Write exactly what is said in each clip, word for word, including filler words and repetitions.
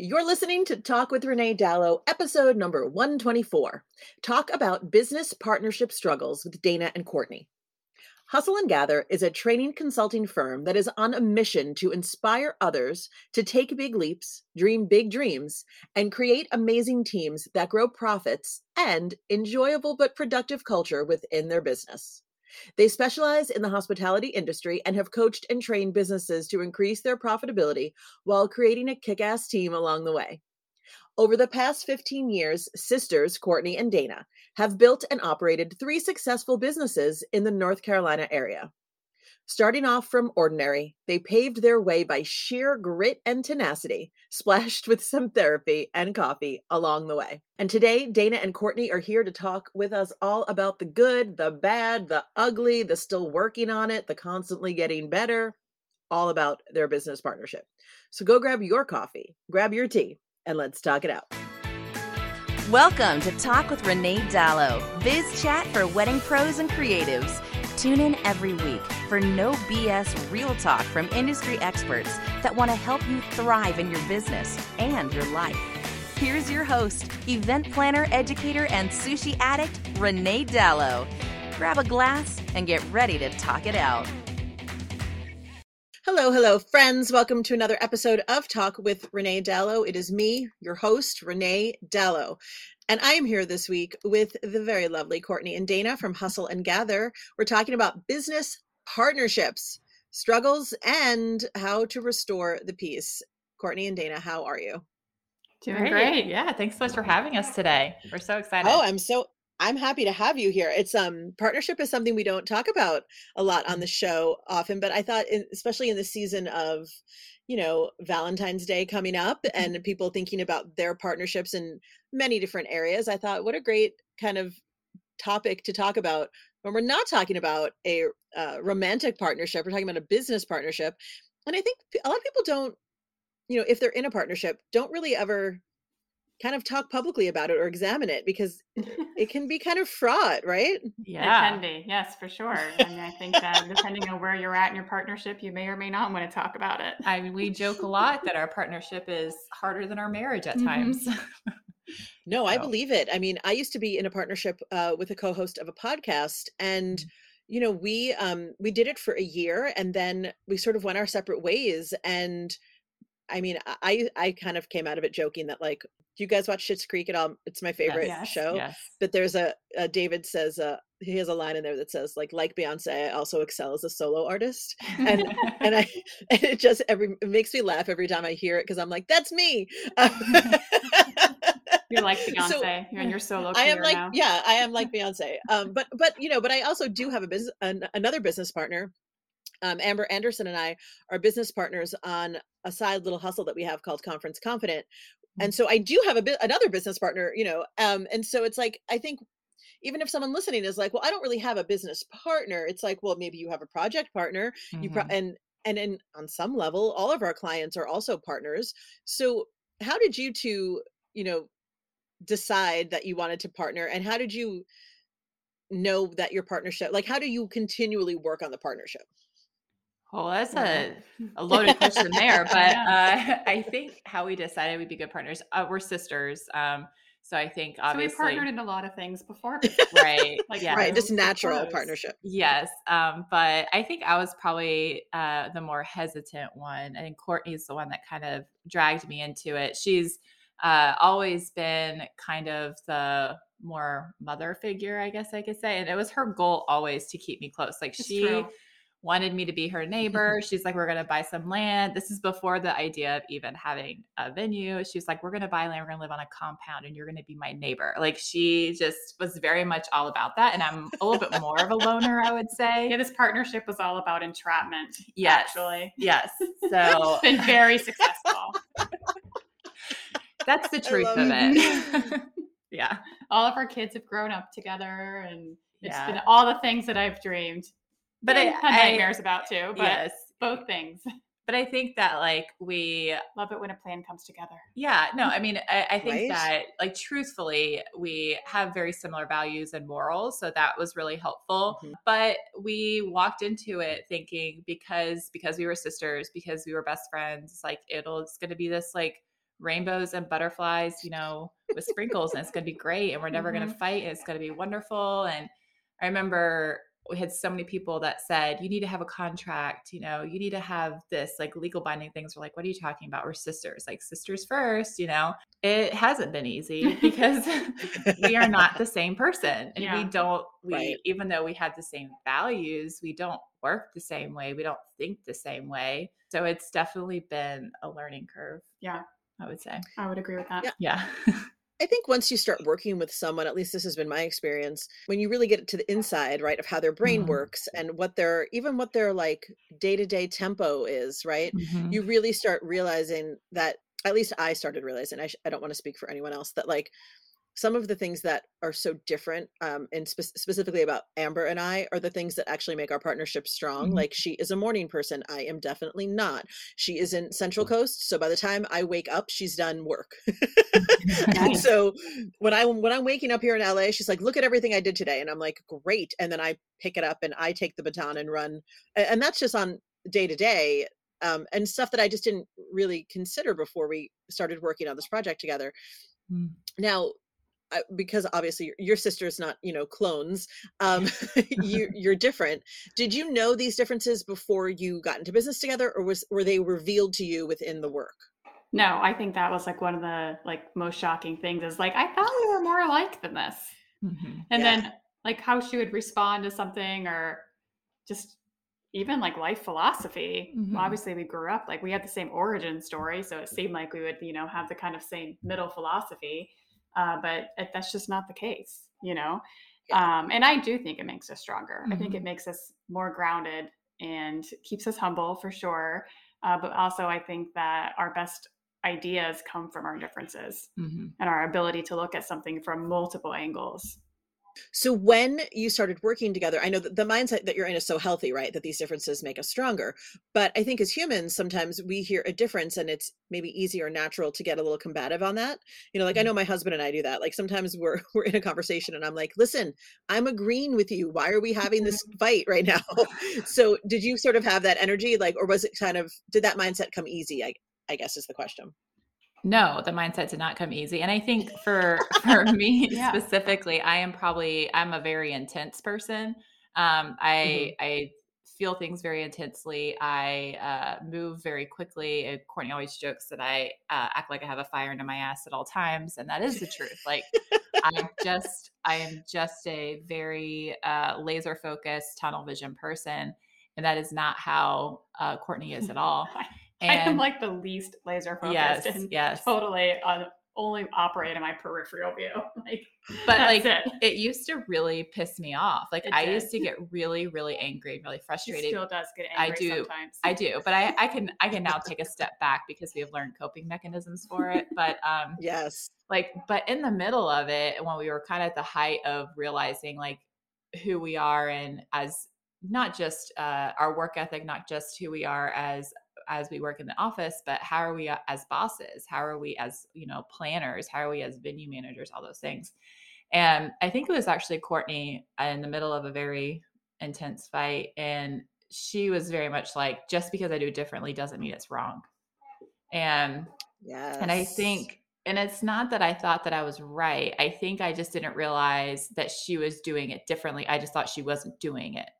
You're listening to Talk with Renee Dallow, episode number one twenty-four. Talk about business partnership struggles with Dana and Courtney. Hustle and Gather is a training consulting firm that is on a mission to inspire others to take big leaps, dream big dreams, and create amazing teams that grow profits and enjoyable but productive culture within their business. They specialize in the hospitality industry and have coached and trained businesses to increase their profitability while creating a kick-ass team along the way. Over the past fifteen years, sisters Courtney and Dana have built and operated three successful businesses in the North Carolina area. Starting off from ordinary, they paved their way by sheer grit and tenacity, splashed with some therapy and coffee along the way. And today, Dana and Courtney are here to talk with us all about the good, the bad, the ugly, the still working on it, the constantly getting better, all about their business partnership. So go grab your coffee, grab your tea, and let's talk it out. Welcome to Talk with Renee Dallow, biz chat for wedding pros and creatives. Tune in every week for no B S real talk from industry experts that want to help you thrive in your business and your life. Here's your host, event planner, educator, and sushi addict, Renee Dallow. Grab a glass and get ready to talk it out. Hello, hello, friends. Welcome to another episode of Talk with Renee Dallow. It is me, your host, Renee Dallow. And I am here this week with the very lovely Courtney and Dana from Hustle and Gather. We're talking about business partnerships, struggles, and how to restore the peace. Courtney and Dana, how are you? Doing great. great. Yeah. Thanks so much for having us today. We're so excited. Oh, I'm so I'm happy to have you here. It's um partnership is something we don't talk about a lot on the show often, but I thought, especially in the season of, you know, Valentine's Day coming up and people thinking about their partnerships in many different areas, I thought, what a great kind of topic to talk about when we're not talking about a uh, romantic partnership. We're talking about a business partnership. And I think a lot of people don't, you know, if they're in a partnership, don't really ever kind of talk publicly about it or examine it, because it can be kind of fraught, right? Yeah, it can be. Yes, for sure. I mean, I think that depending on where you're at in your partnership, you may or may not want to talk about it. I mean, we joke a lot that our partnership is harder than our marriage at times. Mm-hmm. No, I believe it. I mean, I used to be in a partnership uh, with a co-host of a podcast, and you know, we um, we did it for a year, and then we sort of went our separate ways. And I mean, I I kind of came out of it joking that, like, you guys watch Schitt's Creek at all? It's my favorite yes, show. Yes. But there's a, a David says uh, he has a line in there that says, like like Beyonce, I also excel as a solo artist, and and I and it just every it makes me laugh every time I hear it, because I'm like, that's me. You're like Beyonce. So, you're in your solo career. I am like now. yeah, I am like Beyonce. Um, but but you know, but I also do have a business an, another business partner. Um, Amber Anderson and I are business partners on a side little hustle that we have called Conference Confident. And so I do have a bit, another business partner, you know, um, and so it's like, I think even if someone listening is like, well, I don't really have a business partner. It's like, well, maybe you have a project partner. Mm-hmm. You pro- and, and in, on some level, all of our clients are also partners. So how did you two, you know, decide that you wanted to partner, and how did you know that your partnership, like, how do you continually work on the partnership? Well, that's a, a loaded question there, but uh, I think how we decided we'd be good partners. Uh, we're sisters, um, so I think obviously so we partnered in a lot of things before, right? Like, yeah, right, just natural partnership. Yes, um, but I think I was probably uh, the more hesitant one. I think Courtney's the one that kind of dragged me into it. She's uh, always been kind of the more mother figure, I guess I could say, and it was her goal always to keep me close. Like it's she. True. Wanted me to be her neighbor. She's like, we're going to buy some land. This is before the idea of even having a venue. She's like, we're going to buy land. We're going to live on a compound and you're going to be my neighbor. Like, she just was very much all about that. And I'm a little bit more of a loner, I would say. Yeah, this partnership was all about entrapment. Yes. Actually. Yes. So it's been very successful. That's the truth of it. Yeah. All of our kids have grown up together, and it's yeah. been all the things that I've dreamed, but I had nightmares I, about too, but yes. both things. But I think that like we love it when a plan comes together. Yeah. No, I mean, I, I think right? that like, truthfully, we have very similar values and morals. So that was really helpful, mm-hmm. but we walked into it thinking because, because we were sisters, because we were best friends, like it'll, it's going to be this like rainbows and butterflies, you know, with sprinkles, and it's going to be great. And we're never mm-hmm. going to fight. And it's going to be wonderful. And I remember we had so many people that said, you need to have a contract, you know, you need to have this like legal binding things. We're like, what are you talking about? We're sisters, like sisters first, you know. It hasn't been easy because we are not the same person. And yeah. we don't, we, right. even though we have the same values, we don't work the same way. We don't think the same way. So it's definitely been a learning curve. Yeah. I would say. I would agree with that. Yeah. yeah. I think once you start working with someone, at least this has been my experience, when you really get to the inside, right, of how their brain mm-hmm. works and what their, even what their like day-to-day tempo is, right? Mm-hmm. You really start realizing that, at least I started realizing, I, sh- I don't want to speak for anyone else, that like some of the things that are so different um, and spe- specifically about Amber and I are the things that actually make our partnership strong. Mm-hmm. Like she is a morning person. I am definitely not. She is in Central Coast. So by the time I wake up, she's done work. And so when I when I'm waking up here in L A, she's like, look at everything I did today. And I'm like, great. And then I pick it up and I take the baton and run. And that's just on day to day um, and stuff that I just didn't really consider before we started working on this project together. Mm. Now, I, because obviously your, your sister is not, you know, clones. Um, you, you're different. Did you know these differences before you got into business together, or was were they revealed to you within the work? No, I think that was like one of the like most shocking things is like, I thought we were more alike than this. Mm-hmm. And yeah. then like how she would respond to something or just even like life philosophy. Mm-hmm. Well, obviously we grew up, like we had the same origin story. So it seemed like we would, you know, have the kind of same middle philosophy, uh, but it, that's just not the case, you know? Yeah. Um, and I do think it makes us stronger. Mm-hmm. I think it makes us more grounded and keeps us humble for sure. Uh, but also I think that our best ideas come from our differences mm-hmm. and our ability to look at something from multiple angles. So when you started working together, I know that the mindset that you're in is so healthy, right? That these differences make us stronger. But I think as humans, sometimes we hear a difference and it's maybe easy or natural to get a little combative on that. You know, like I know my husband and I do that. Like sometimes we're we're in a conversation and I'm like, listen, I'm agreeing with you. Why are we having this fight right now? So did you sort of have that energy? Like, or was it kind of, did that mindset come easy? I, I guess is the question. No, the mindset did not come easy. And I think for, for me yeah. specifically, I am probably, I'm a very intense person. Um, I, mm-hmm. I feel things very intensely. I uh, move very quickly. And Courtney always jokes that I uh, act like I have a fire under my ass at all times. And that is the truth. Like I'm just, I am just a very uh, laser focused tunnel vision person. And that is not how uh, Courtney is at all. And, I am like the least laser focused yes, and yes. totally uh, only operate in my peripheral view. Like, but like it. it used to really piss me off. Like it I did. used to get really, really angry and really frustrated. It still does get angry I do, sometimes. I do, but I, I can I can now take a step back because we have learned coping mechanisms for it. But um, yes, like but in the middle of it, when we were kind of at the height of realizing like who we are and as not just uh, our work ethic, not just who we are as as we work in the office, but how are we as bosses? How are we as, you know, planners? How are we as venue managers? All those things. And I think it was actually Courtney in the middle of a very intense fight. And she was very much like, just because I do differently doesn't mean it's wrong. And, yes. and I think, and it's not that I thought that I was right. I think I just didn't realize that she was doing it differently. I just thought she wasn't doing it.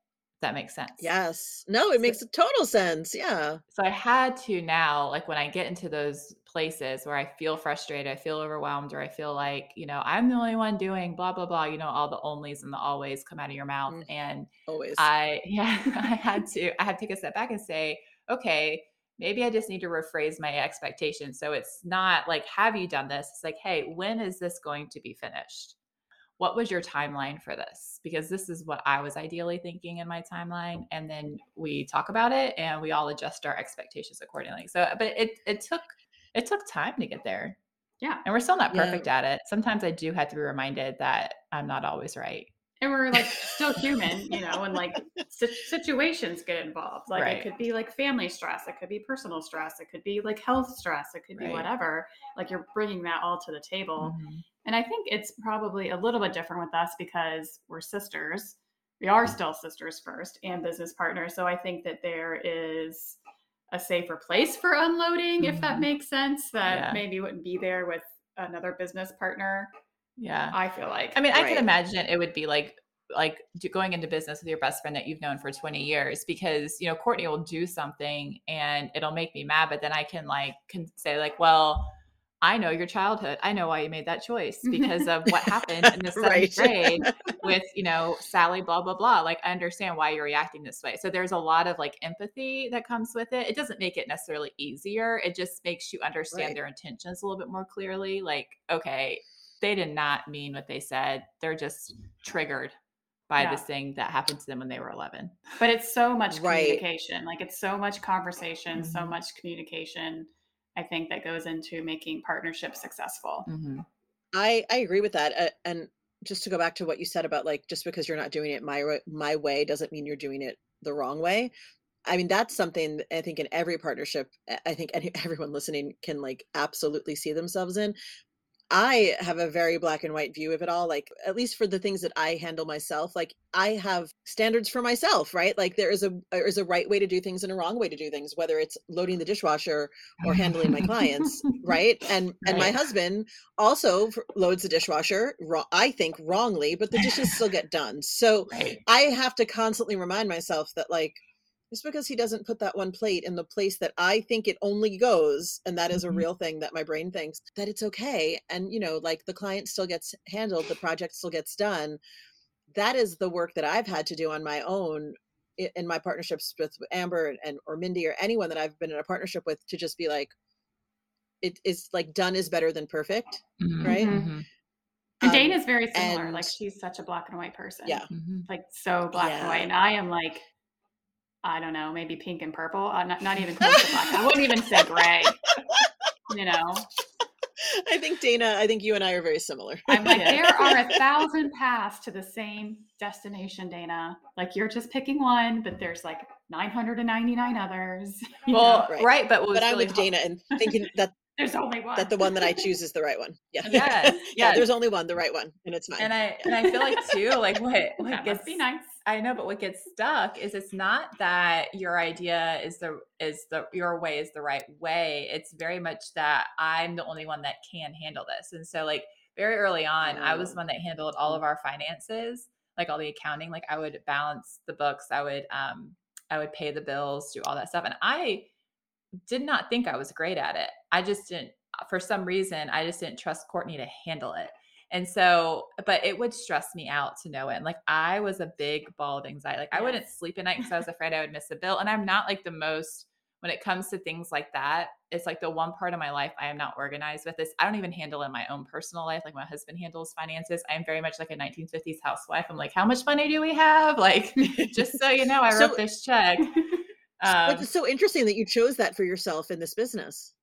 That makes sense. Yes. No, it makes so, total sense. Yeah. So I had to now, like when I get into those places where I feel frustrated, I feel overwhelmed, or I feel like, you know, I'm the only one doing blah, blah, blah, you know, all the onlys and the always come out of your mouth. Mm, and always. I, yeah, I had to, I had to take a step back and say, okay, maybe I just need to rephrase my expectations. So it's not like, have you done this? It's like, hey, when is this going to be finished? What was your timeline for this? Because this is what I was ideally thinking in my timeline. And then we talk about it and we all adjust our expectations accordingly. So, but it, it took, it took time to get there. Yeah. And we're still not perfect yeah. at it. Sometimes I do have to be reminded that I'm not always right. And we're like still human, you know, and like situations get involved. Like right. it could be like family stress. It could be personal stress. It could be like health stress. It could right. be whatever, like you're bringing that all to the table. Mm-hmm. And I think it's probably a little bit different with us because we're sisters. We are still sisters first and business partners. So I think that there is a safer place for unloading, mm-hmm. if that makes sense, that yeah. maybe wouldn't be there with another business partner. Yeah. I feel like, I mean, right. I can imagine it would be like, like going into business with your best friend that you've known for twenty years, because, you know, Courtney will do something and it'll make me mad, but then I can like, can say like, well, I know your childhood. I know why you made that choice because of what happened in the seventh right. grade with, you know, Sally, blah, blah, blah. Like, I understand why you're reacting this way. So there's a lot of like empathy that comes with it. It doesn't make it necessarily easier. It just makes you understand right. their intentions a little bit more clearly. Like, okay, they did not mean what they said. They're just triggered by yeah. this thing that happened to them when they were eleven. But it's so much right. communication. Like it's so much conversation, mm-hmm. so much communication. I think that goes into making partnerships successful. Mm-hmm. I, I agree with that. Uh, and just to go back to what you said about like, just because you're not doing it my my way doesn't mean you're doing it the wrong way. I mean, that's something I think in every partnership, I think any, everyone listening can like absolutely see themselves in. I have a very black and white view of it all. Like, at least for the things that I handle myself, like I have standards for myself, right? Like there is a, there is a right way to do things and a wrong way to do things, whether it's loading the dishwasher or handling my clients, right? And, and my husband also loads the dishwasher, I think wrongly, but the dishes still get done. So right. I have to constantly remind myself that like, just because he doesn't put that one plate in the place that I think it only goes, and that is a real thing that my brain thinks, that it's okay. And, you know, like the client still gets handled, the project still gets done. That is the work that I've had to do on my own in my partnerships with Amber and or Mindy or anyone that I've been in a partnership with, to just be like, it is like done is better than perfect, mm-hmm. right? Mm-hmm. And Dana's very similar. And, like she's such a black and white person. Yeah. Like so black yeah. and white. And I am like, I don't know, maybe pink and purple. Uh, not, not even close to black. I wouldn't even say gray, you know. I think, Dana, I think you and I are very similar. I'm like, yeah. there are a thousand paths to the same destination, Dana. Like, you're just picking one, but there's like nine hundred ninety-nine others. Well, right. right, but but I'm really with hard. Dana and thinking that there's only one. That the one that I choose is the right one. Yeah. Yes. yeah. Yes. There's only one, the right one, and it's mine. And I yeah. and I feel like too, like what what that gets must be nice. I know, but what gets stuck is it's not that your idea is the is the your way is the right way. It's very much that I'm the only one that can handle this. And so like very early on, mm. I was the one that handled all of our finances, like all the accounting. Like I would balance the books, I would um I would pay the bills, do all that stuff. And I did not think I was great at it. I just didn't, for some reason, I just didn't trust Courtney to handle it. And so, but it would stress me out to know it. And like, I was a big ball of anxiety. Like I yes. wouldn't sleep at night because I was afraid I would miss a bill. And I'm not like the most, when it comes to things like that, it's like the one part of my life I am not organized with this. I don't even handle in my own personal life. Like my husband handles finances. I'm very much like a nineteen fifties housewife. I'm like, how much money do we have? Like, just so you know, I wrote so- this check. Um, but it's so interesting that you chose that for yourself in this business.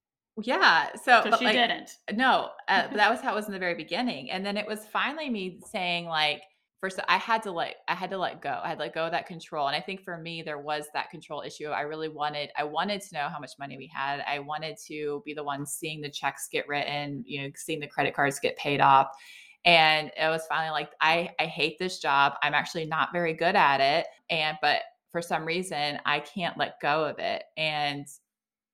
Yeah. So, so but she like, didn't. No, uh, but that was how it was in the very beginning. And then it was finally me saying like, first I had to let, I had to let go. I had to let go of that control. And I think for me, there was that control issue. I really wanted, I wanted to know how much money we had. I wanted to be the one seeing the checks get written, you know, seeing the credit cards get paid off. And it was finally like, I, I hate this job. I'm actually not very good at it. And, but for some reason, I can't let go of it. And,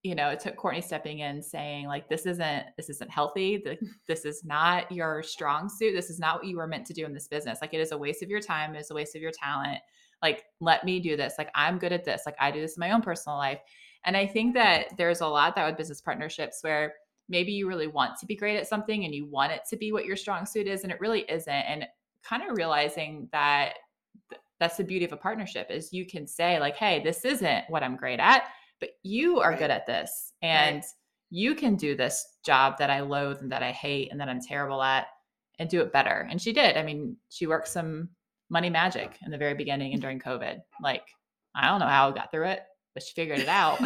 you know, it took Courtney stepping in saying like, this isn't, this isn't healthy. This is not your strong suit. This is not what you were meant to do in this business. Like it is a waste of your time. It's a waste of your talent. Like, let me do this. Like, I'm good at this. Like I do this in my own personal life. And I think that there's a lot that with business partnerships where maybe you really want to be great at something and you want it to be what your strong suit is. And it really isn't. And kind of realizing that th- that's the beauty of a partnership is you can say like, hey, this isn't what I'm great at, but you are right. good at this. And right. you can do this job that I loathe and that I hate and that I'm terrible at and do it better. And she did. I mean, she worked some money magic in the very beginning and during COVID. Like, I don't know how I got through it, but she figured it out.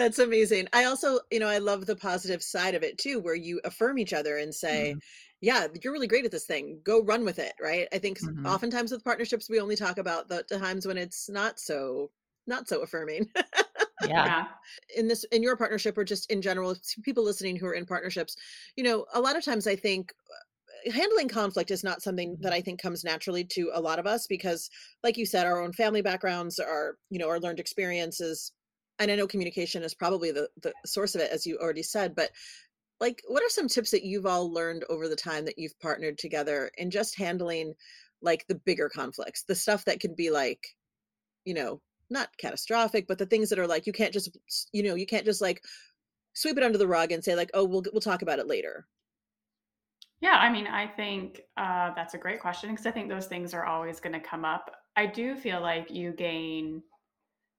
That's amazing. I also, you know, I love the positive side of it too, where you affirm each other and say, mm-hmm. yeah, you're really great at this thing. Go run with it. Right. I think mm-hmm. oftentimes with partnerships, we only talk about the times when it's not so, not so affirming. Yeah. In this, in your partnership, or just in general, people listening who are in partnerships, you know, a lot of times I think handling conflict is not something that I think comes naturally to a lot of us, because like you said, our own family backgrounds are, you know, our learned experiences. And I know communication is probably the, the source of it, as you already said, but like, what are some tips that you've all learned over the time that you've partnered together in just handling like the bigger conflicts, the stuff that can be like, you know, not catastrophic, but the things that are like, you can't just, you know, you can't just like sweep it under the rug and say like, oh, we'll we'll talk about it later. Yeah, I mean, I think uh, that's a great question, because I think those things are always going to come up. I do feel like you gain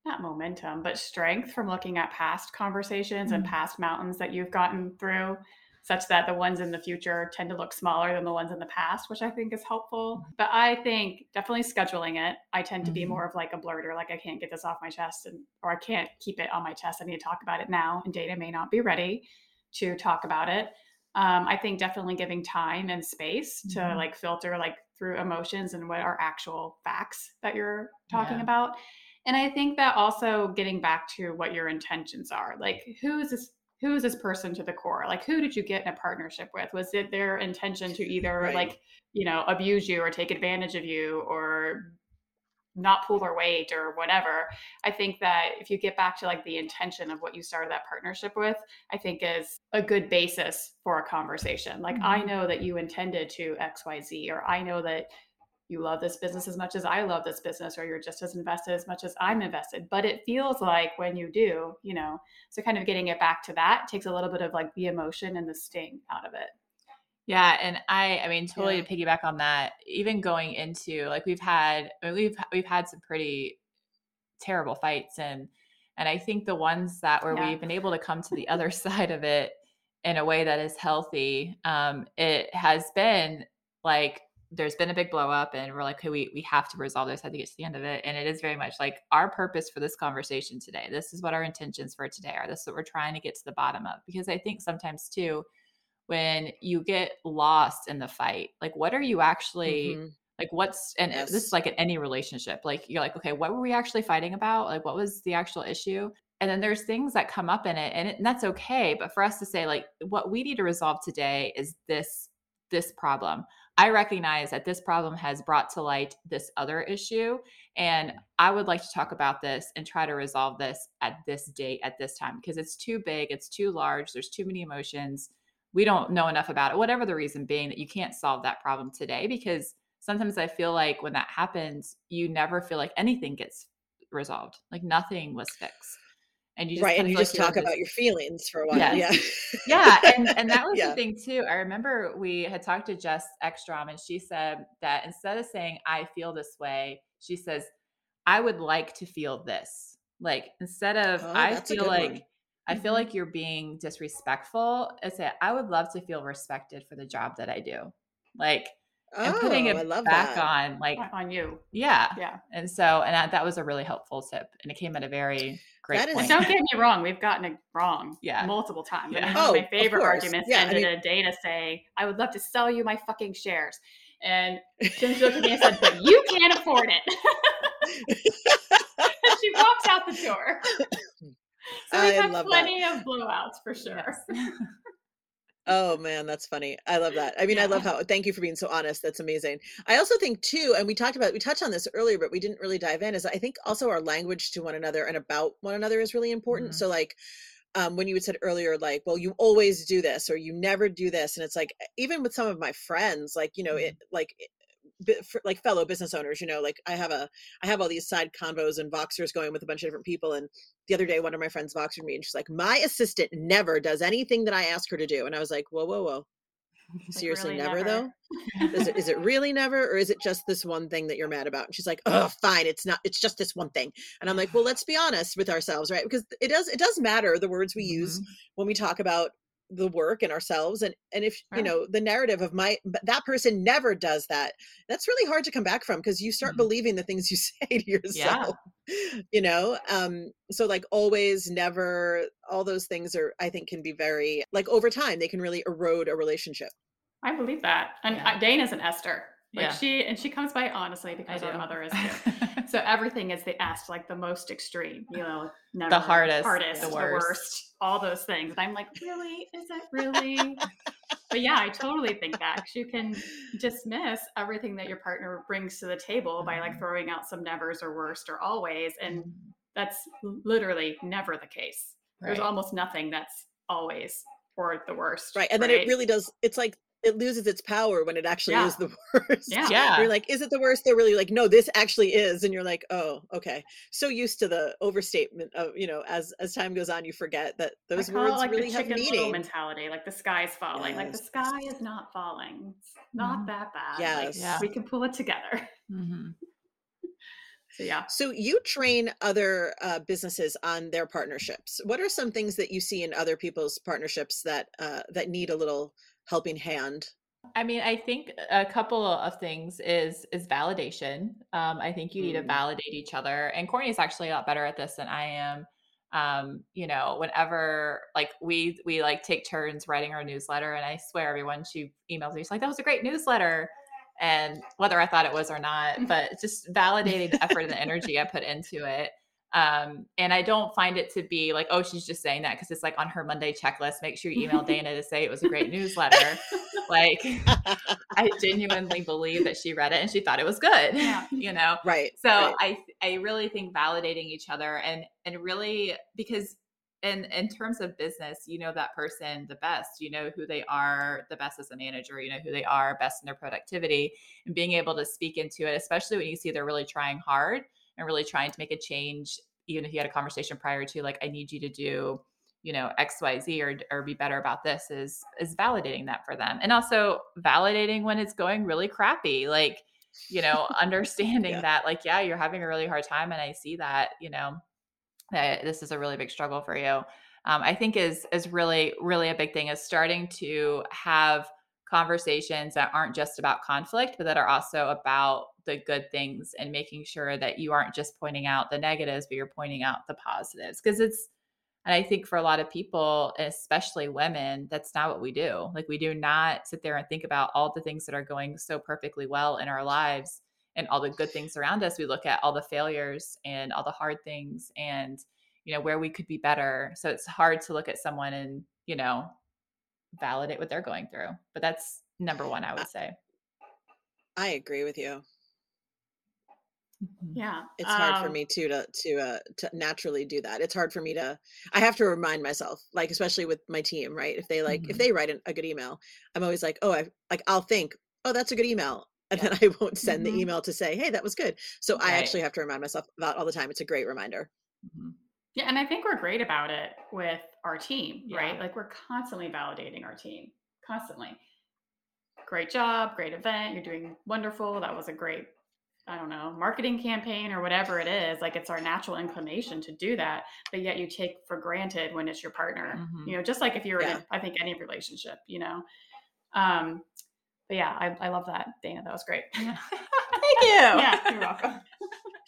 not momentum, but strength from looking at past conversations mm-hmm. and past mountains that you've gotten through, such that the ones in the future tend to look smaller than the ones in the past, which I think is helpful. But I think definitely scheduling it. I tend to be more of like a blurter, like I can't get this off my chest, and or I can't keep it on my chest. I need to talk about it now, and Dana may not be ready to talk about it. Um, I think definitely giving time and space to mm-hmm. like filter like through emotions and what are actual facts that you're talking yeah. about. And I think that also getting back to what your intentions are, like, who is this, who is this person to the core? Like, who did you get in a partnership with? Was it their intention to either right. like, you know, abuse you or take advantage of you or not pull their weight or whatever? I think that if you get back to like the intention of what you started that partnership with, I think is a good basis for a conversation. Like, mm-hmm. I know that you intended to X, Y, Z, or I know that you love this business as much as I love this business, or you're just as invested as much as I'm invested. But it feels like when you do, you know, so kind of getting it back to that takes a little bit of like the emotion and the sting out of it. Yeah. And I, I mean, totally yeah. to piggyback on that, even going into like, we've had, I mean, we've, we've had some pretty terrible fights. And, and I think the ones that where yeah. we've been able to come to the other side of it in a way that is healthy, um, it has been like, there's been a big blow up and we're like, okay, we, we have to resolve this. I think it's the end of it. And it is very much like our purpose for this conversation today. This is what our intentions for today are. This is what we're trying to get to the bottom of, because I think sometimes too, when you get lost in the fight, like, what are you actually mm-hmm. like, what's, and yes. this is like in any relationship, like you're like, okay, what were we actually fighting about? Like, what was the actual issue? And then there's things that come up in it, and, it, and that's okay. But for us to say like, what we need to resolve today is this, this problem. I recognize that this problem has brought to light this other issue, and I would like to talk about this and try to resolve this at this date, at this time, because it's too big, it's too large, there's too many emotions. We don't know enough about it, whatever the reason being that you can't solve that problem today, because sometimes I feel like when that happens, you never feel like anything gets resolved. Like nothing was fixed. And you just, right, and you like just talk just, about your feelings for a while. Yes. Yeah. Yeah. And, and that was yeah. the thing too. I remember we had talked to Jess Ekstrom, and she said that instead of saying, I feel this way, she says, I would like to feel this. Like instead of, oh, I feel like, one. I feel like you're being disrespectful, I say, I would love to feel respected for the job that I do. Like, I'm oh, putting it I love back that. on, like on you. Yeah. Yeah. And so, and I, that was a really helpful tip, and it came at a very great that is, point. Don't get me wrong. We've gotten it wrong yeah. multiple times. Yeah. Oh, my favorite arguments yeah, ended I mean, in a Dana saying, I would love to sell you my fucking shares. And Jim's looked at me and said, but you can't afford it. And she walks out the door. So we've had plenty that. of blowouts for sure. Yes. Oh man, that's funny. I love that. I mean, yeah. I love how, thank you for being so honest. That's amazing. I also think too, and we talked about, we touched on this earlier, but we didn't really dive in, is I think also our language to one another and about one another is really important. Mm-hmm. So like, um, when you had said earlier, like, well, you always do this, or you never do this. And it's like, even with some of my friends, like, you know, mm-hmm. it like, it, For, like fellow business owners, you know, like I have a, I have all these side convos and Voxers going with a bunch of different people. And the other day, one of my friends Voxered me, and she's like, my assistant never does anything that I ask her to do. And I was like, whoa, whoa, whoa. Seriously, like really never, never though? Is it, is it really never? Or is it just this one thing that you're mad about? And she's like, oh, fine. It's not, it's just this one thing. And I'm like, well, let's be honest with ourselves, right? Because it does, it does matter the words we mm-hmm. use when we talk about the work and ourselves. And, and if, right. you know, the narrative of my, but that person never does that, that's really hard to come back from, because you start mm-hmm. believing the things you say to yourself, yeah. you know? Um, so like always, never, all those things are, I think can be very, like over time, they can really erode a relationship. I believe that. And yeah. Dana's an Esther. Like yeah. she, and she comes by honestly because our mother is too. So everything is the S, like the most extreme, you know, never the hardest, hardest the, worst. the worst, all those things. And I'm like, really? Is it really? But yeah, I totally think that, 'cause you can dismiss everything that your partner brings to the table by like throwing out some nevers or worst or always. And that's literally never the case. Right. There's almost nothing that's always or the worst. Right. And right? then it really does. It's like, it loses its power when it actually yeah. is the worst. Yeah. yeah. You're like, is it the worst? They're really like, no, this actually is. And you're like, oh, okay. So used to the overstatement of, you know, as, as time goes on, you forget that those I call words it like really the have meaning. Chicken Little mentality, like the sky's falling, yes. like the sky is not falling. It's not mm-hmm. that bad. Yes. Like, yeah. We can pull it together. Mm-hmm. So, yeah. So you train other uh, businesses on their partnerships. What are some things that you see in other people's partnerships that, uh, that need a little helping hand? I mean, I think a couple of things is is validation. Um, I think you need mm. to validate each other. And Courtney's actually a lot better at this than I am. Um, you know, whenever like we we like take turns writing our newsletter, and I swear everyone she emails me, she's like, "That was a great newsletter," and whether I thought it was or not, but just validating the effort and the energy I put into it. Um, and I don't find it to be like, oh, she's just saying that because it's like on her Monday checklist, make sure you email Dana to say it was a great newsletter. Like I genuinely believe that she read it and she thought it was good, yeah. you know? Right. So right. I, I really think validating each other and, and really, because in, in terms of business, you know, that person the best, you know, who they are the best as a manager, you know, who they are best in their productivity, and being able to speak into it, especially when you see they're really trying hard and really trying to make a change, even if you had a conversation prior to like, I need you to do, you know, X, Y, Z, or, or be better about this, is, is validating that for them. And also validating when it's going really crappy, like, you know, understanding yeah. that like, yeah, you're having a really hard time. And I see that, you know, that this is a really big struggle for you. Um, I think is, is really, really a big thing is starting to have conversations that aren't just about conflict, but that are also about the good things and making sure that you aren't just pointing out the negatives, but you're pointing out the positives. Because it's, and I think for a lot of people, especially women, that's not what we do. Like we do not sit there and think about all the things that are going so perfectly well in our lives and all the good things around us. We look at all the failures and all the hard things and, you know, where we could be better. So it's hard to look at someone and, you know, validate what they're going through. But that's number one, I would say. I agree with you. Yeah. It's hard um, for me too, to, to, uh, to naturally do that. It's hard for me to, I have to remind myself, like, especially with my team, right? If they like, mm-hmm. if they write an, a good email, I'm always like, oh, I like, I'll think, oh, that's a good email. And yeah. then I won't send mm-hmm. the email to say, hey, that was good. So right. I actually have to remind myself about all the time. It's a great reminder. Mm-hmm. Yeah. And I think we're great about it with our team, yeah. right? Like we're constantly validating our team, constantly. Great job. Great event. You're doing wonderful. That was a great, I don't know, marketing campaign or whatever it is. Like it's our natural inclination to do that, but yet you take for granted when it's your partner, mm-hmm. you know, just like if you're yeah. in, I think, any relationship, you know? Um, but yeah, I, I love that, Dana. That was great. Yeah. Thank you. Yeah, you're welcome.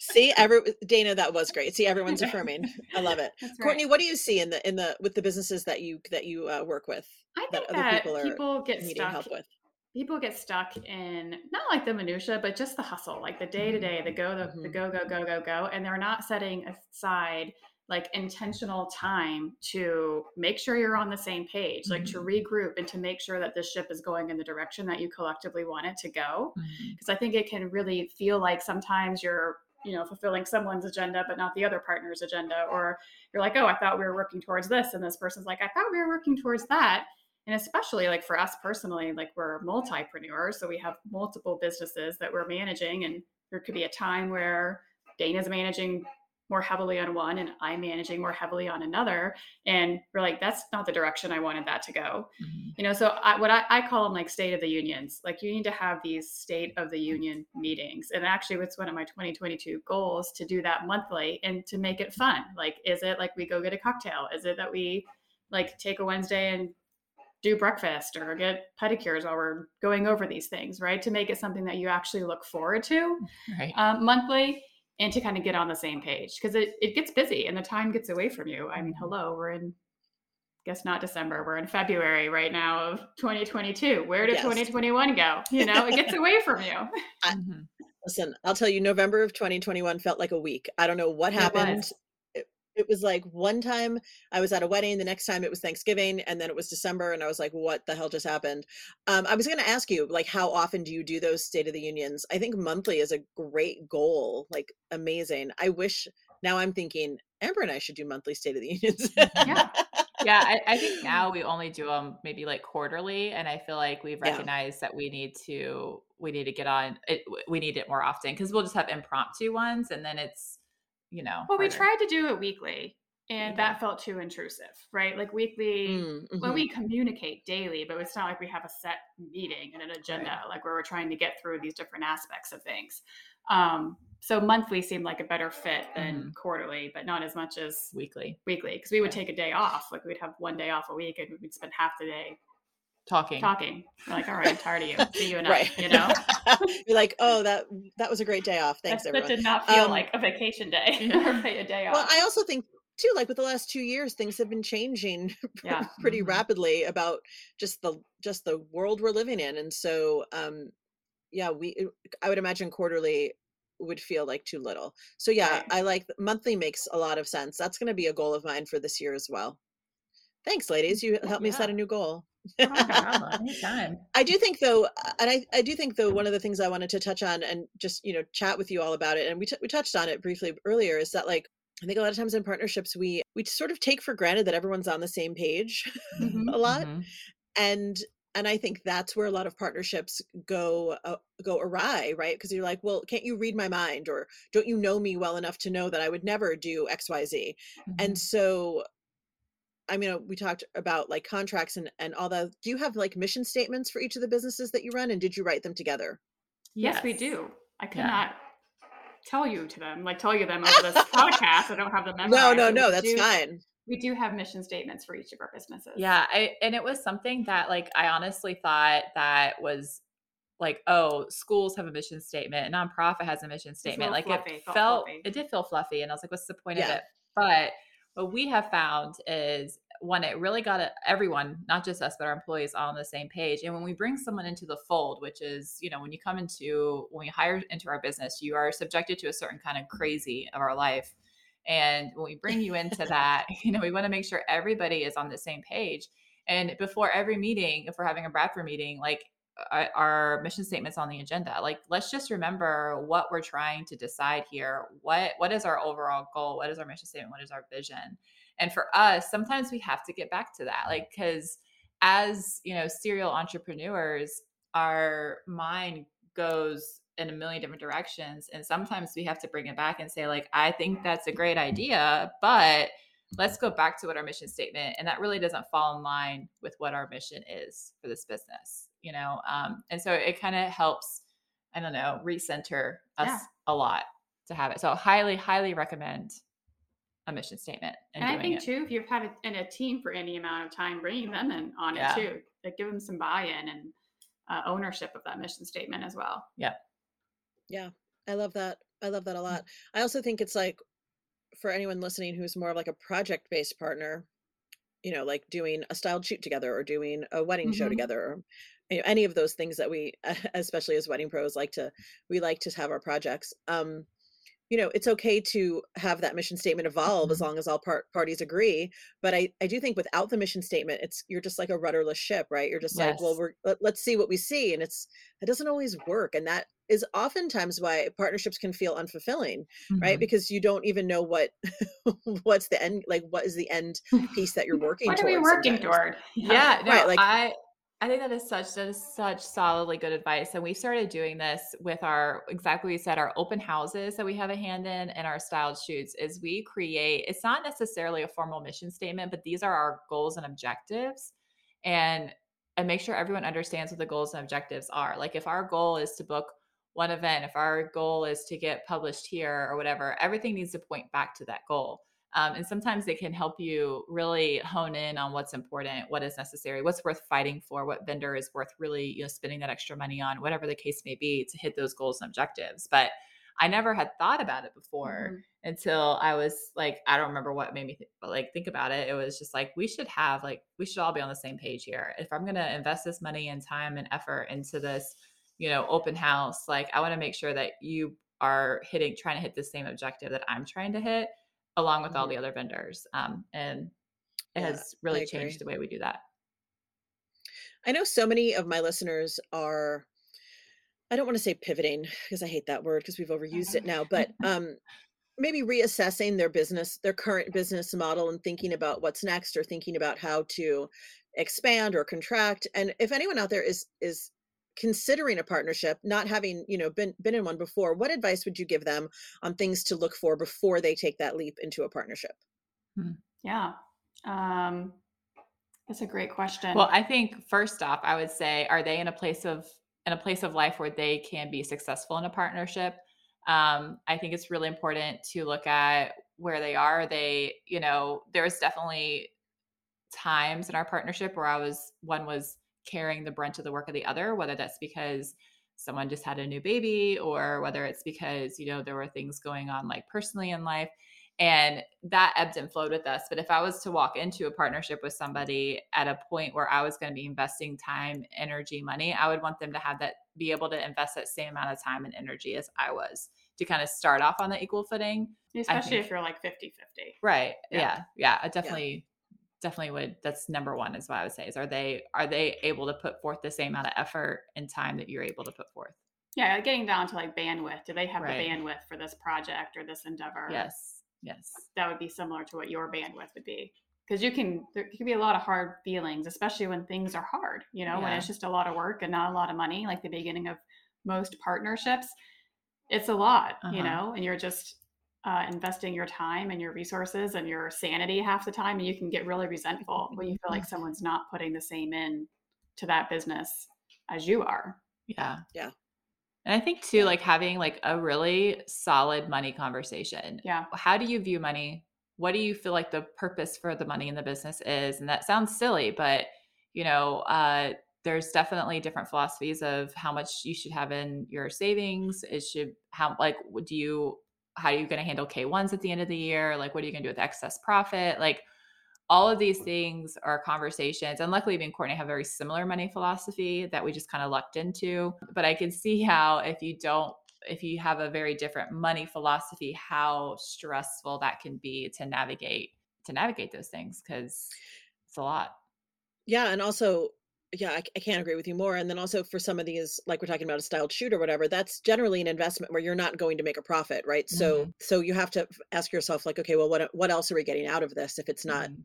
See, every Dana, that was great. See, everyone's affirming. I love it. Right. Courtney, what do you see in the, in the, with the businesses that you, that you uh, work with? I think that, that other people, people get stuck. Help with? People get stuck in not like the minutia, but just the hustle, like the day to day, the go, the, mm-hmm. the go, go, go, go, go. And they're not setting aside like intentional time to make sure you're on the same page, mm-hmm. like to regroup and to make sure that this ship is going in the direction that you collectively want it to go. Mm-hmm. Cause I think it can really feel like sometimes you're, you know, fulfilling someone's agenda, but not the other partner's agenda. Or you're like, oh, I thought we were working towards this. And this person's like, I thought we were working towards that. And especially like for us personally, like we're multipreneurs. So we have multiple businesses that we're managing, and there could be a time where Dana's managing more heavily on one and I'm managing more heavily on another. And we're like, that's not the direction I wanted that to go. Mm-hmm. You know, so I, what I, I call them like state of the unions, like you need to have these state of the union meetings. And actually it's one of my twenty twenty-two goals to do that monthly and to make it fun. Like, is it like we go get a cocktail? Is it that we like take a Wednesday and do breakfast or get pedicures while we're going over these things, right? To make it something that you actually look forward to right. um, monthly, and to kind of get on the same page, because it, it gets busy and the time gets away from you. I mean, hello, we're in, guess not December, we're in February right now of twenty twenty-two. Where did yes. twenty twenty-one go? You know, it gets away from you. I, mm-hmm. Listen, I'll tell you, November of twenty twenty-one felt like a week. I don't know what happened. Was. It, it was like one time I was at a wedding, the next time it was Thanksgiving, and then it was December. And I was like, what the hell just happened? Um, I was going to ask you, like, how often do you do those State of the Unions? I think monthly is a great goal, like amazing. I wish, now I'm thinking, Amber and I should do monthly State of the Unions. Yeah. Yeah, I, I think now we only do them maybe like quarterly, and I feel like we've recognized yeah. that we need to we need to get on it, we need it more often, because we'll just have impromptu ones, and then it's, you know. Well, harder. We tried to do it weekly, and yeah. that felt too intrusive, right? Like weekly, mm-hmm. well, we communicate daily, but it's not like we have a set meeting and an agenda, right. like where we're trying to get through these different aspects of things. Um, so monthly seemed like a better fit than mm-hmm. quarterly, but not as much as weekly, weekly. Cause we would take a day off. Like we'd have one day off a week and we'd spend half the day talking, talking we're like, all right, I'm tired of you. See you and right. I, you know, you're like, oh, that, that was a great day off. Thanks. That's, everyone. That did not feel um, like a vacation day or a day off. Well, I also think too, like with the last two years, things have been changing yeah. pretty mm-hmm. rapidly about just the, just the world we're living in. And so, um, yeah, we, I would imagine quarterly would feel like too little. So yeah, right. I like monthly makes a lot of sense. That's going to be a goal of mine for this year as well. Thanks, ladies. You helped yeah. me set a new goal. Oh, no, I do think though, and I, I do think though, one of the things I wanted to touch on and just, you know, chat with you all about it. And we, t- we touched on it briefly earlier, is that like, I think a lot of times in partnerships, we, we sort of take for granted that everyone's on the same page mm-hmm, a lot. Mm-hmm. And And I think that's where a lot of partnerships go uh, go awry, right? Because you're like, well, can't you read my mind? Or don't you know me well enough to know that I would never do X, Y, Z? Mm-hmm. And so, I mean, we talked about like contracts and, and all that. Do you have like mission statements for each of the businesses that you run? And did you write them together? Yes, yes. We do. I cannot yeah. tell you to them, like tell you them over this podcast. I don't have them memorized. No, no, no, that's do- fine. We do have mission statements for each of our businesses. Yeah. I, and it was something that like, I honestly thought that was like, oh, schools have a mission statement and nonprofit has a mission statement. Like fluffy, it felt, felt it did feel fluffy. And I was like, what's the point yeah. of it? But what we have found is when it really got everyone, not just us, but our employees all on the same page. And when we bring someone into the fold, which is, you know, when you come into, when you hire into our business, you are subjected to a certain kind of crazy of our life. And when we bring you into that, you know, we want to make sure everybody is on the same page. And before every meeting, if we're having a Bradford meeting, like our, our mission statement's on the agenda, like, let's just remember what we're trying to decide here. What, what is our overall goal? What is our mission statement? What is our vision? And for us, sometimes we have to get back to that. Like, cause as you know, serial entrepreneurs, our mind goes in a million different directions. And sometimes we have to bring it back and say, like, I think that's a great idea, but let's go back to what our mission statement, and that really doesn't fall in line with what our mission is for this business, you know? Um, and so it kind of helps, I don't know, recenter us yeah. a lot to have it. So highly, highly recommend a mission statement. And, and I think it. too, if you've had a, in a team for any amount of time, bringing them in on yeah. it too, like give them some buy-in and uh, ownership of that mission statement as well. Yeah. Yeah. I love that. I love that a lot. I also think it's like for anyone listening who's more of like a project-based partner, you know, like doing a styled shoot together or doing a wedding mm-hmm. show together, or you know, any of those things that we, especially as wedding pros, like to, we like to have our projects. Um, you know, it's okay to have that mission statement evolve mm-hmm. as long as all par- parties agree. But I, I do think without the mission statement, it's, you're just like a rudderless ship, right? You're just yes. like, well, we're, let, let's see what we see. And it's, it doesn't always work. And that is oftentimes why partnerships can feel unfulfilling, mm-hmm. right? Because you don't even know what, what's the end, like what is the end piece that you're working what towards. What are we working sometimes? Toward? Yeah, yeah no, right, like, I, I think that is such, that is such solidly good advice. And we've started doing this with our, exactly what you said, our open houses that we have a hand in and our styled shoots is we create, it's not necessarily a formal mission statement, but these are our goals and objectives. And, and make sure everyone understands what the goals and objectives are. Like if our goal is to book one event, if our goal is to get published here or whatever, everything needs to point back to that goal. Um, and sometimes they can help you really hone in on what's important, what is necessary, what's worth fighting for, what vendor is worth really, you know, spending that extra money on, whatever the case may be, to hit those goals and objectives. But I never had thought about it before mm-hmm. until I was like, I don't remember what made me think, but like think about it. It was just like, we should have like, we should all be on the same page here. If I'm going to invest this money and time and effort into this, you know, open house, like I want to make sure that you are hitting, trying to hit the same objective that I'm trying to hit along with mm-hmm. all the other vendors. Um, and it yeah, has really changed the way we do that. I know so many of my listeners are, I don't want to say pivoting because I hate that word because we've overused it now, but um, maybe reassessing their business, their current business model, and thinking about what's next, or thinking about how to expand or contract. And if anyone out there is is considering a partnership, not having, you know, been been in one before, what advice would you give them on things to look for before they take that leap into a partnership? Yeah. Um, that's a great question. Well, I think first off, I would say, are they in a place of in a place of life where they can be successful in a partnership? Um, I think it's really important to look at where they are. They, you know, there's definitely times in our partnership where I was, one was carrying the brunt of the work of the other, whether that's because someone just had a new baby or whether it's because, you know, there were things going on like personally in life, and that ebbed and flowed with us. But if I was to walk into a partnership with somebody at a point where I was going to be investing time, energy, money, I would want them to have that, be able to invest that same amount of time and energy as I was, to kind of start off on the equal footing. Especially if you're like fifty fifty. Right. Yeah. Yeah. yeah I definitely, yeah. definitely would. That's number one is what I would say is, are they, are they able to put forth the same amount of effort and time that you're able to put forth? Yeah. Getting down to like bandwidth. Do they have right. the bandwidth for this project or this endeavor? Yes. Yes. That would be similar to what your bandwidth would be. Because you can, there can be a lot of hard feelings, especially when things are hard, you know, yeah. when it's just a lot of work and not a lot of money, like the beginning of most partnerships, it's a lot, uh-huh. you know, and you're just uh, investing your time and your resources and your sanity half the time. And you can get really resentful when you feel like someone's not putting the same in to that business as you are. Yeah. Yeah. And I think too, like having like a really solid money conversation. Yeah. How do you view money? What do you feel like the purpose for the money in the business is? And that sounds silly, but you know, uh, there's definitely different philosophies of how much you should have in your savings. It should, how, like, do you, how are you going to handle K ones at the end of the year? Like, what are you going to do with excess profit? Like, all of these things are conversations. And luckily, me and Courtney have a very similar money philosophy that we just kind of lucked into. But I can see how if you don't, if you have a very different money philosophy, how stressful that can be to navigate, to navigate those things, because it's a lot. Yeah. And also, yeah, I, I can't agree with you more. And then also for some of these, like we're talking about a styled shoot or whatever, that's generally an investment where you're not going to make a profit, right? Mm-hmm. So, so you have to ask yourself like, okay, well, what, what else are we getting out of this? If it's not mm-hmm.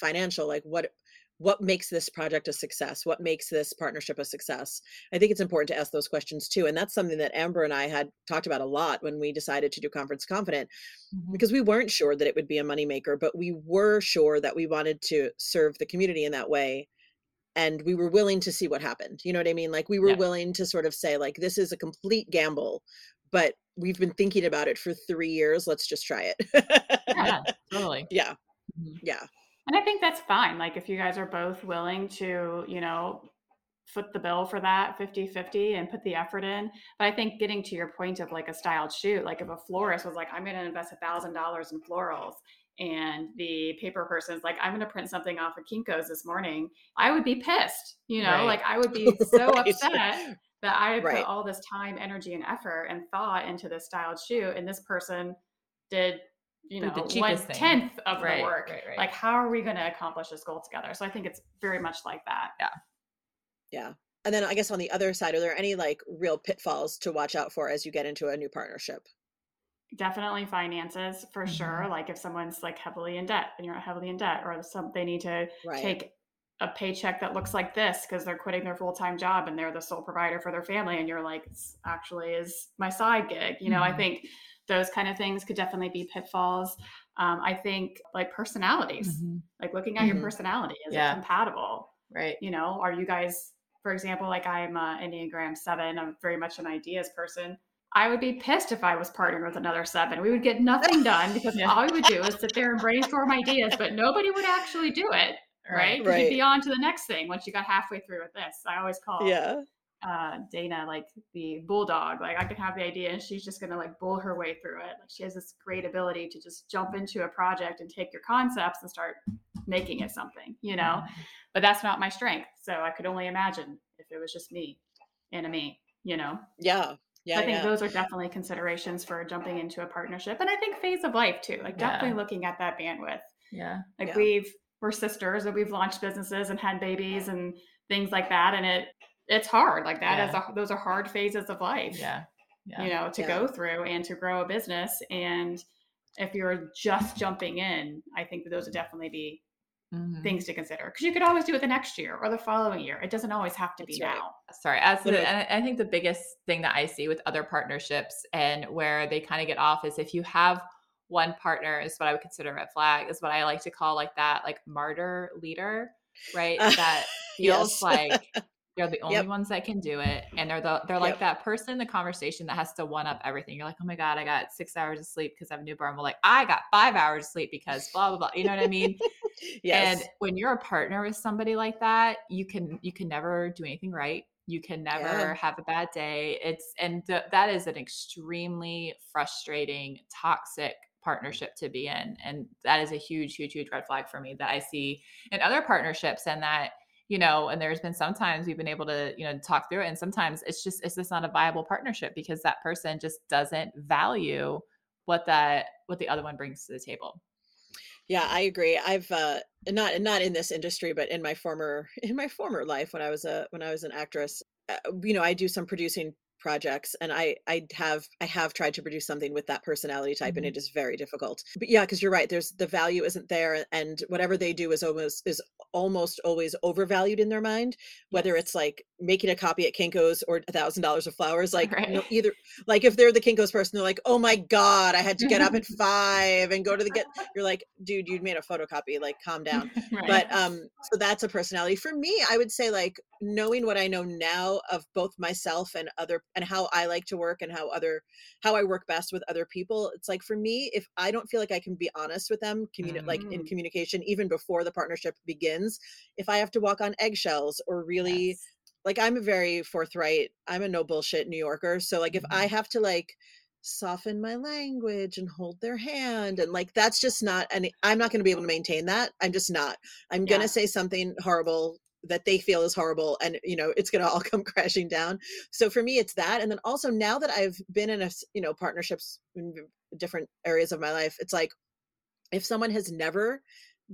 financial, like what, what makes this project a success? What makes this partnership a success? I think it's important to ask those questions too. And that's something that Amber and I had talked about a lot when we decided to do Conference Confident, mm-hmm. because we weren't sure that it would be a moneymaker, but we were sure that we wanted to serve the community in that way. And we were willing to see what happened. You know what I mean? Like we were yeah. willing to sort of say like, this is a complete gamble, but we've been thinking about it for three years. Let's just try it. yeah, totally. Yeah. Mm-hmm. Yeah. And I think that's fine. Like if you guys are both willing to, you know, foot the bill for that fifty-fifty and put the effort in. But I think getting to your point of like a styled shoot, like if a florist was like, I'm going to invest a thousand dollars in florals, and the paper person's like, I'm going to print something off of Kinko's this morning, I would be pissed, you know, right. like I would be so right. upset that I had right. put all this time, energy, and effort and thought into this styled shoot. And this person did you know, one tenth of right, the work. Right, right. Like, how are we going to accomplish this goal together? So I think it's very much like that. Yeah. Yeah. And then I guess on the other side, are there any like real pitfalls to watch out for as you get into a new partnership? Definitely finances for mm-hmm. sure. Like if someone's like heavily in debt and you're not heavily in debt, or some, they need to right. take a paycheck that looks like this because they're quitting their full-time job and they're the sole provider for their family. And you're like, this actually is my side gig. You know, mm-hmm. I think those kind of things could definitely be pitfalls. Um, I think like personalities, mm-hmm. like looking at mm-hmm. your personality, is yeah. it compatible? Right. You know, are you guys, for example, like I'm a Enneagram seven, I'm very much an ideas person. I would be pissed if I was partnered with another seven. We would get nothing done because yeah. all we would do is sit there and brainstorm ideas, but nobody would actually do it. Right. right. You'd be on to the next thing once you got halfway through with this. I always call yeah. uh, Dana like the bulldog. Like I could have the idea and she's just going to like bull her way through it. Like she has this great ability to just jump into a project and take your concepts and start making it something, you know, mm-hmm. but that's not my strength. So I could only imagine if it was just me and a me, you know? Yeah. Yeah, so I think yeah. those are definitely considerations for jumping into a partnership. And I think phase of life too, like definitely yeah. looking at that bandwidth. Yeah. Like yeah. we've, we're sisters and we've launched businesses and had babies and things like that. And it, it's hard like that. Yeah. Is a, those are hard phases of life, yeah, yeah. you know, to yeah. go through and to grow a business. And if you're just jumping in, I think that those would definitely be mm-hmm. things to consider, because you could always do it the next year or the following year. It doesn't always have to That's be right. now. Sorry. As the, I think the biggest thing that I see with other partnerships and where they kind of get off is if you have one partner is what I would consider a red flag, is what I like to call like that, like martyr leader, right? Uh, that feels yes. like they're the only yep. ones that can do it. And they're the, they're like yep. that person in the conversation that has to one up everything. You're like, oh my God, I got six hours of sleep because I have a newborn. We're like, I got five hours of sleep because blah, blah, blah. You know what I mean? yes. And when you're a partner with somebody like that, you can, you can never do anything right. You can never yeah. have a bad day. It's, and th- that is an extremely frustrating, toxic partnership to be in. And that is a huge, huge, huge red flag for me that I see in other partnerships. And that, you know, and there's been sometimes we've been able to, you know, talk through it. And sometimes it's just, it's just not a viable partnership because that person just doesn't value what that, what the other one brings to the table. Yeah, I agree. I've, uh, not, not in this industry, but in my former, in my former life, when I was a, when I was an actress, uh, you know, I do some producing projects and I, I have, I have tried to produce something with that personality type mm-hmm. and it is very difficult, but yeah, cause you're right. There's the value isn't there and whatever they do is almost, is almost always overvalued in their mind, whether it's like making a copy at Kinko's or a thousand dollars of flowers, like right. you know, either, like if they're the Kinko's person, they're like, oh my God, I had to get up at five and go to the get, you're like, dude, you'd made a photocopy, like calm down. right. But, um, so that's a personality for me. I would say like knowing what I know now of both myself and other and how I like to work and how other, how I work best with other people. It's like, for me, if I don't feel like I can be honest with them, communi- mm. like in communication, even before the partnership begins, if I have to walk on eggshells or really yes. like, I'm a very forthright, I'm a no bullshit New Yorker. So like, mm-hmm. if I have to like soften my language and hold their hand and like, that's just not, and I'm not going to be able to maintain that. I'm just not, I'm yeah. going to say something horrible that they feel is horrible and, you know, it's going to all come crashing down. So for me, it's that. And then also now that I've been in a, you know, partnerships in different areas of my life, it's like, if someone has never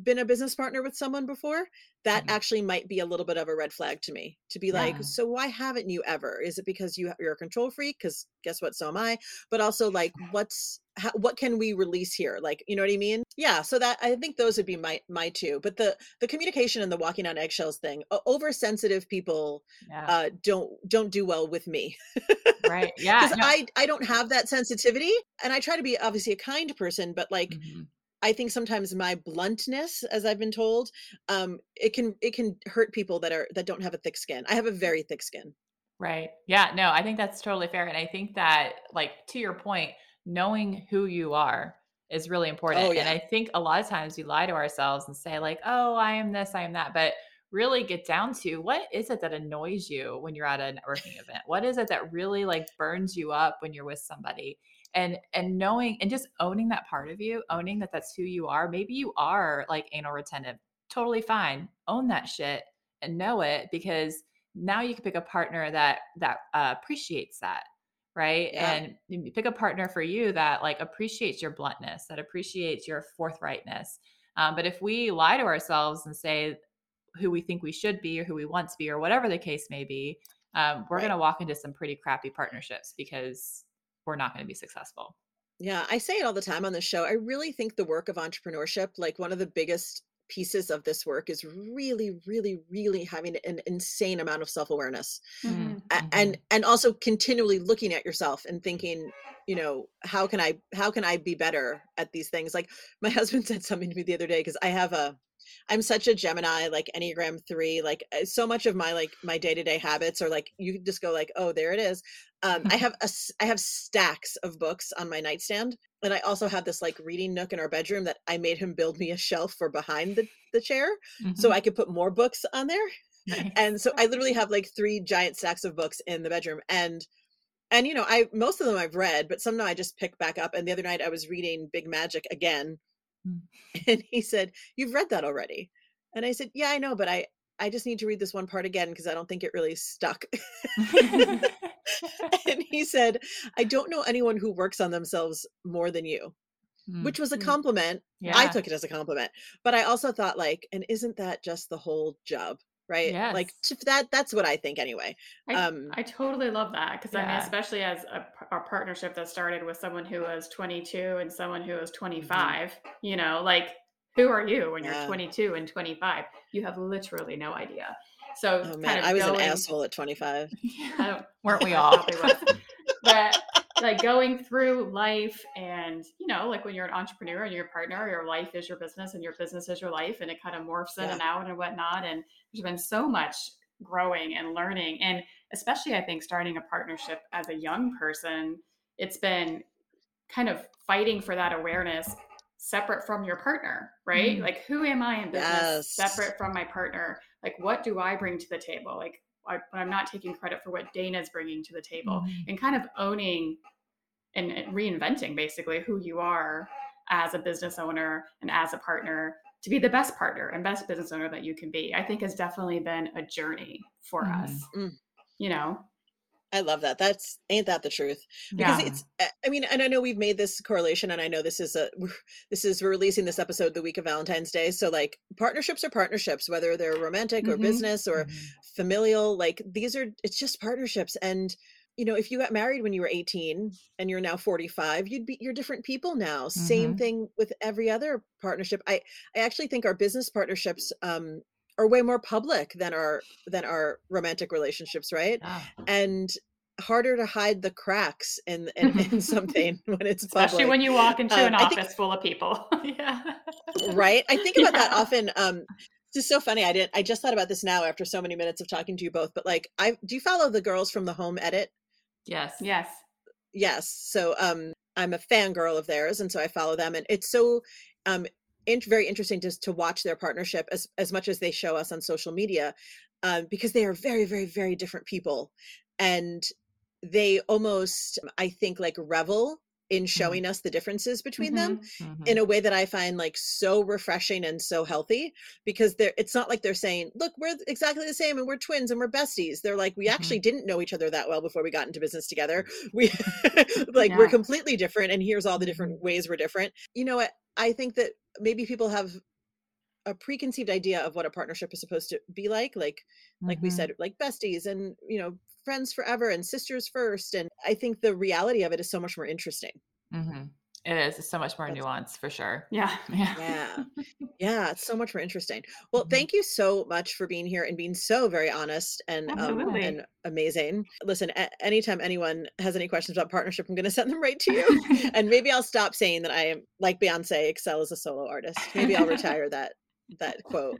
been a business partner with someone before, that mm-hmm. actually might be a little bit of a red flag to me to be yeah. like, so why haven't you ever? Is it because you, you're a control freak? Because guess what? So am I, but also like, what's, how, what can we release here? Like, you know what I mean? Yeah. So that, I think those would be my, my two, but the, the communication and the walking on eggshells thing, oversensitive people yeah. uh, don't, don't do well with me. Right. Yeah. Cause no. I, I don't have that sensitivity and I try to be obviously a kind person, but like, mm-hmm. I think sometimes my bluntness, as I've been told, um, it can it can hurt people that are that don't have a thick skin. I have a very thick skin. Right. Yeah. No, I think that's totally fair. And I think that, like, to your point, knowing who you are is really important. Oh, yeah. And I think a lot of times we lie to ourselves and say like, oh, I am this, I am that. But really get down to what is it that annoys you when you're at a networking event? What is it that really like burns you up when you're with somebody? And, and knowing, and just owning that part of you, owning that that's who you are. Maybe you are like anal retentive, totally fine. Own that shit and know it, because now you can pick a partner that, that uh, appreciates that. Right. Yeah. And you pick a partner for you that like appreciates your bluntness, that appreciates your forthrightness. Um, but if we lie to ourselves and say who we think we should be or who we want to be or whatever the case may be, um, we're right. going to walk into some pretty crappy partnerships because we're not going to be successful. Yeah. I say it all the time on the show. I really think the work of entrepreneurship, like one of the biggest pieces of this work is really, really, really having an insane amount of self-awareness mm-hmm. and, and also continually looking at yourself and thinking, you know, how can I, how can I be better at these things? Like my husband said something to me the other day, cause I have a, I'm such a Gemini, like Enneagram three, like so much of my, like my day-to-day habits are like, you just go like, oh, there it is. Um, I have a, I have stacks of books on my nightstand, and I also have this like reading nook in our bedroom that I made him build me a shelf for behind the, the chair, mm-hmm. so I could put more books on there. Nice. And so I literally have like three giant stacks of books in the bedroom, and and you know, I most of them I've read, but some now I just pick back up. And the other night I was reading Big Magic again, mm-hmm. and he said, "You've read that already," and I said, "Yeah, I know, but I I just need to read this one part again because I don't think it really stuck." And he said, "I don't know anyone who works on themselves more than you," mm. which was a compliment. Yeah. I took it as a compliment, but I also thought like, and isn't that just the whole job, right? Yes. Like that, that's what I think anyway. I, um, I totally love that. Cause yeah. I mean, especially as a, a partnership that started with someone who was twenty-two and someone who was twenty-five, mm-hmm. you know, like who are you when you're yeah. twenty-two and twenty-five, you have literally no idea. So oh, man. Kind of I was going, an asshole at twenty-five. Yeah, weren't we all? But like going through life and, you know, like when you're an entrepreneur and you're a partner, your life is your business and your business is your life, and it kind of morphs in yeah. and out and whatnot. And there's been so much growing and learning. And especially I think starting a partnership as a young person, it's been kind of fighting for that awareness separate from your partner, right? Mm-hmm. Like, who am I in business yes. separate from my partner? Like, what do I bring to the table? Like, I, I'm not taking credit for what Dana's bringing to the table, mm-hmm. and kind of owning and reinventing basically who you are as a business owner and as a partner to be the best partner and best business owner that you can be, I think has definitely been a journey for mm-hmm. us, mm-hmm. you know? I love that. That's, ain't that the truth? Because yeah. it's, I mean, and I know we've made this correlation, and I know this is a, this is, we're releasing this episode the week of Valentine's Day. So like partnerships are partnerships, whether they're romantic mm-hmm. or business or mm-hmm. familial, like these are, it's just partnerships. And, you know, if you got married when you were eighteen and you're now forty-five, you'd be, you're different people now. Mm-hmm. Same thing with every other partnership. I, I actually think our business partnerships, um, are way more public than our than our romantic relationships, right? Yeah. And harder to hide the cracks in in, in something when it's public. Especially when you walk into um, an I office think, full of people. Yeah. Right? I think about yeah. that often. Um, it's so funny. I didn't I just thought about this now after so many minutes of talking to you both, but like I do you follow the girls from the Home Edit? Yes. Yes. Yes. So um I'm a fangirl of theirs, and so I follow them, and it's so um In, very interesting just to watch their partnership as, as much as they show us on social media, um, because they are very, very, very different people. And they almost, I think, like revel in showing mm-hmm. us the differences between mm-hmm. them mm-hmm. in a way that I find like so refreshing and so healthy, because they're, it's not like they're saying, look, we're exactly the same and we're twins and we're besties. They're like, we mm-hmm. actually didn't know each other that well before we got into business together. We like, yeah. we're completely different, and here's all the different ways we're different. You know what? I think that maybe people have a preconceived idea of what a partnership is supposed to be like, like, mm-hmm. like we said, like besties and, you know, friends forever and sisters first. And I think the reality of it is so much more interesting. Mm-hmm. It is. It's so much more That's, nuanced for sure. Yeah. Yeah. Yeah. yeah. It's so much more interesting. Well, mm-hmm. thank you so much for being here and being so very honest and, um, and amazing. Listen, a- anytime anyone has any questions about partnership, I'm going to send them right to you. And maybe I'll stop saying that I am like Beyonce, excel as a solo artist. Maybe I'll retire that, that quote.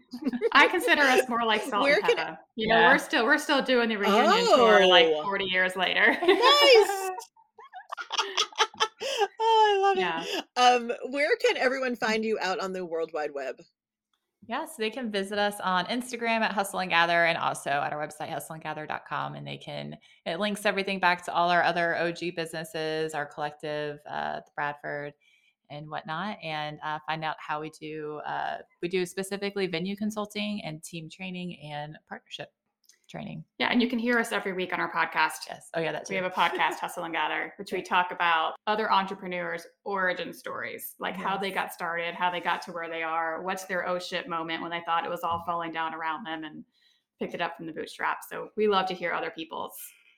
I consider us more like Salt and Peppa. I- you know, yeah. we're still, we're still doing the reunion oh. tour like forty years later. Nice. Oh, I love yeah. it. Um, where can everyone find you out on the World Wide Web? Yes, they can visit us on Instagram at Hustle and Gather, and also at our website, hustle and gather dot com. And they can, it links everything back to all our other O G businesses, our collective, uh, the Bradford and whatnot, and uh, find out how we do. Uh, we do specifically venue consulting and team training and partnership training. Yeah. And you can hear us every week on our podcast. Yes. Oh yeah. That's we have a podcast, Hustle and Gather, which we talk about other entrepreneurs' origin stories, like yes. how they got started, how they got to where they are, what's their oh shit moment when they thought it was all falling down around them and picked it up from the bootstraps. So we love to hear other people's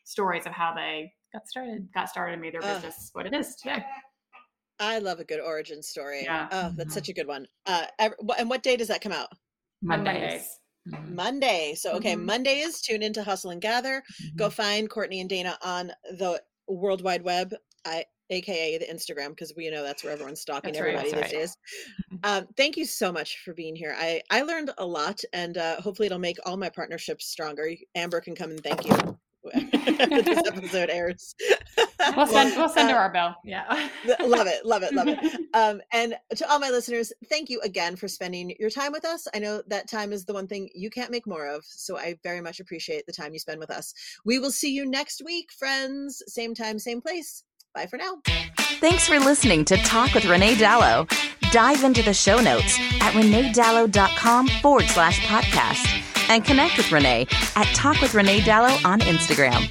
stories of how they got started, got started and made their uh, business what it is today. I love a good origin story. Yeah. Oh, that's mm-hmm. such a good one. Uh, every, and what day does that come out? Mondays. Mondays. Monday. So, okay, mm-hmm. Monday is tune into Hustle and Gather. Mm-hmm. Go find Courtney and Dana on the World Wide Web, I, aka the Instagram, because we know that's where everyone's stalking that's everybody right, these right. days. Um, thank you so much for being here. I, I learned a lot, and uh, hopefully it'll make all my partnerships stronger. Amber can come and thank you when this episode airs. We'll send, we'll send her our bill. Yeah. Love it. Love it. Love it. Um, and to all my listeners, thank you again for spending your time with us. I know that time is the one thing you can't make more of. So I very much appreciate the time you spend with us. We will see you next week, friends. Same time, same place. Bye for now. Thanks for listening to Talk with Renee Dallow. Dive into the show notes at reneedallow.com forward slash podcast and connect with Renee at Talk with Renee Dallow on Instagram.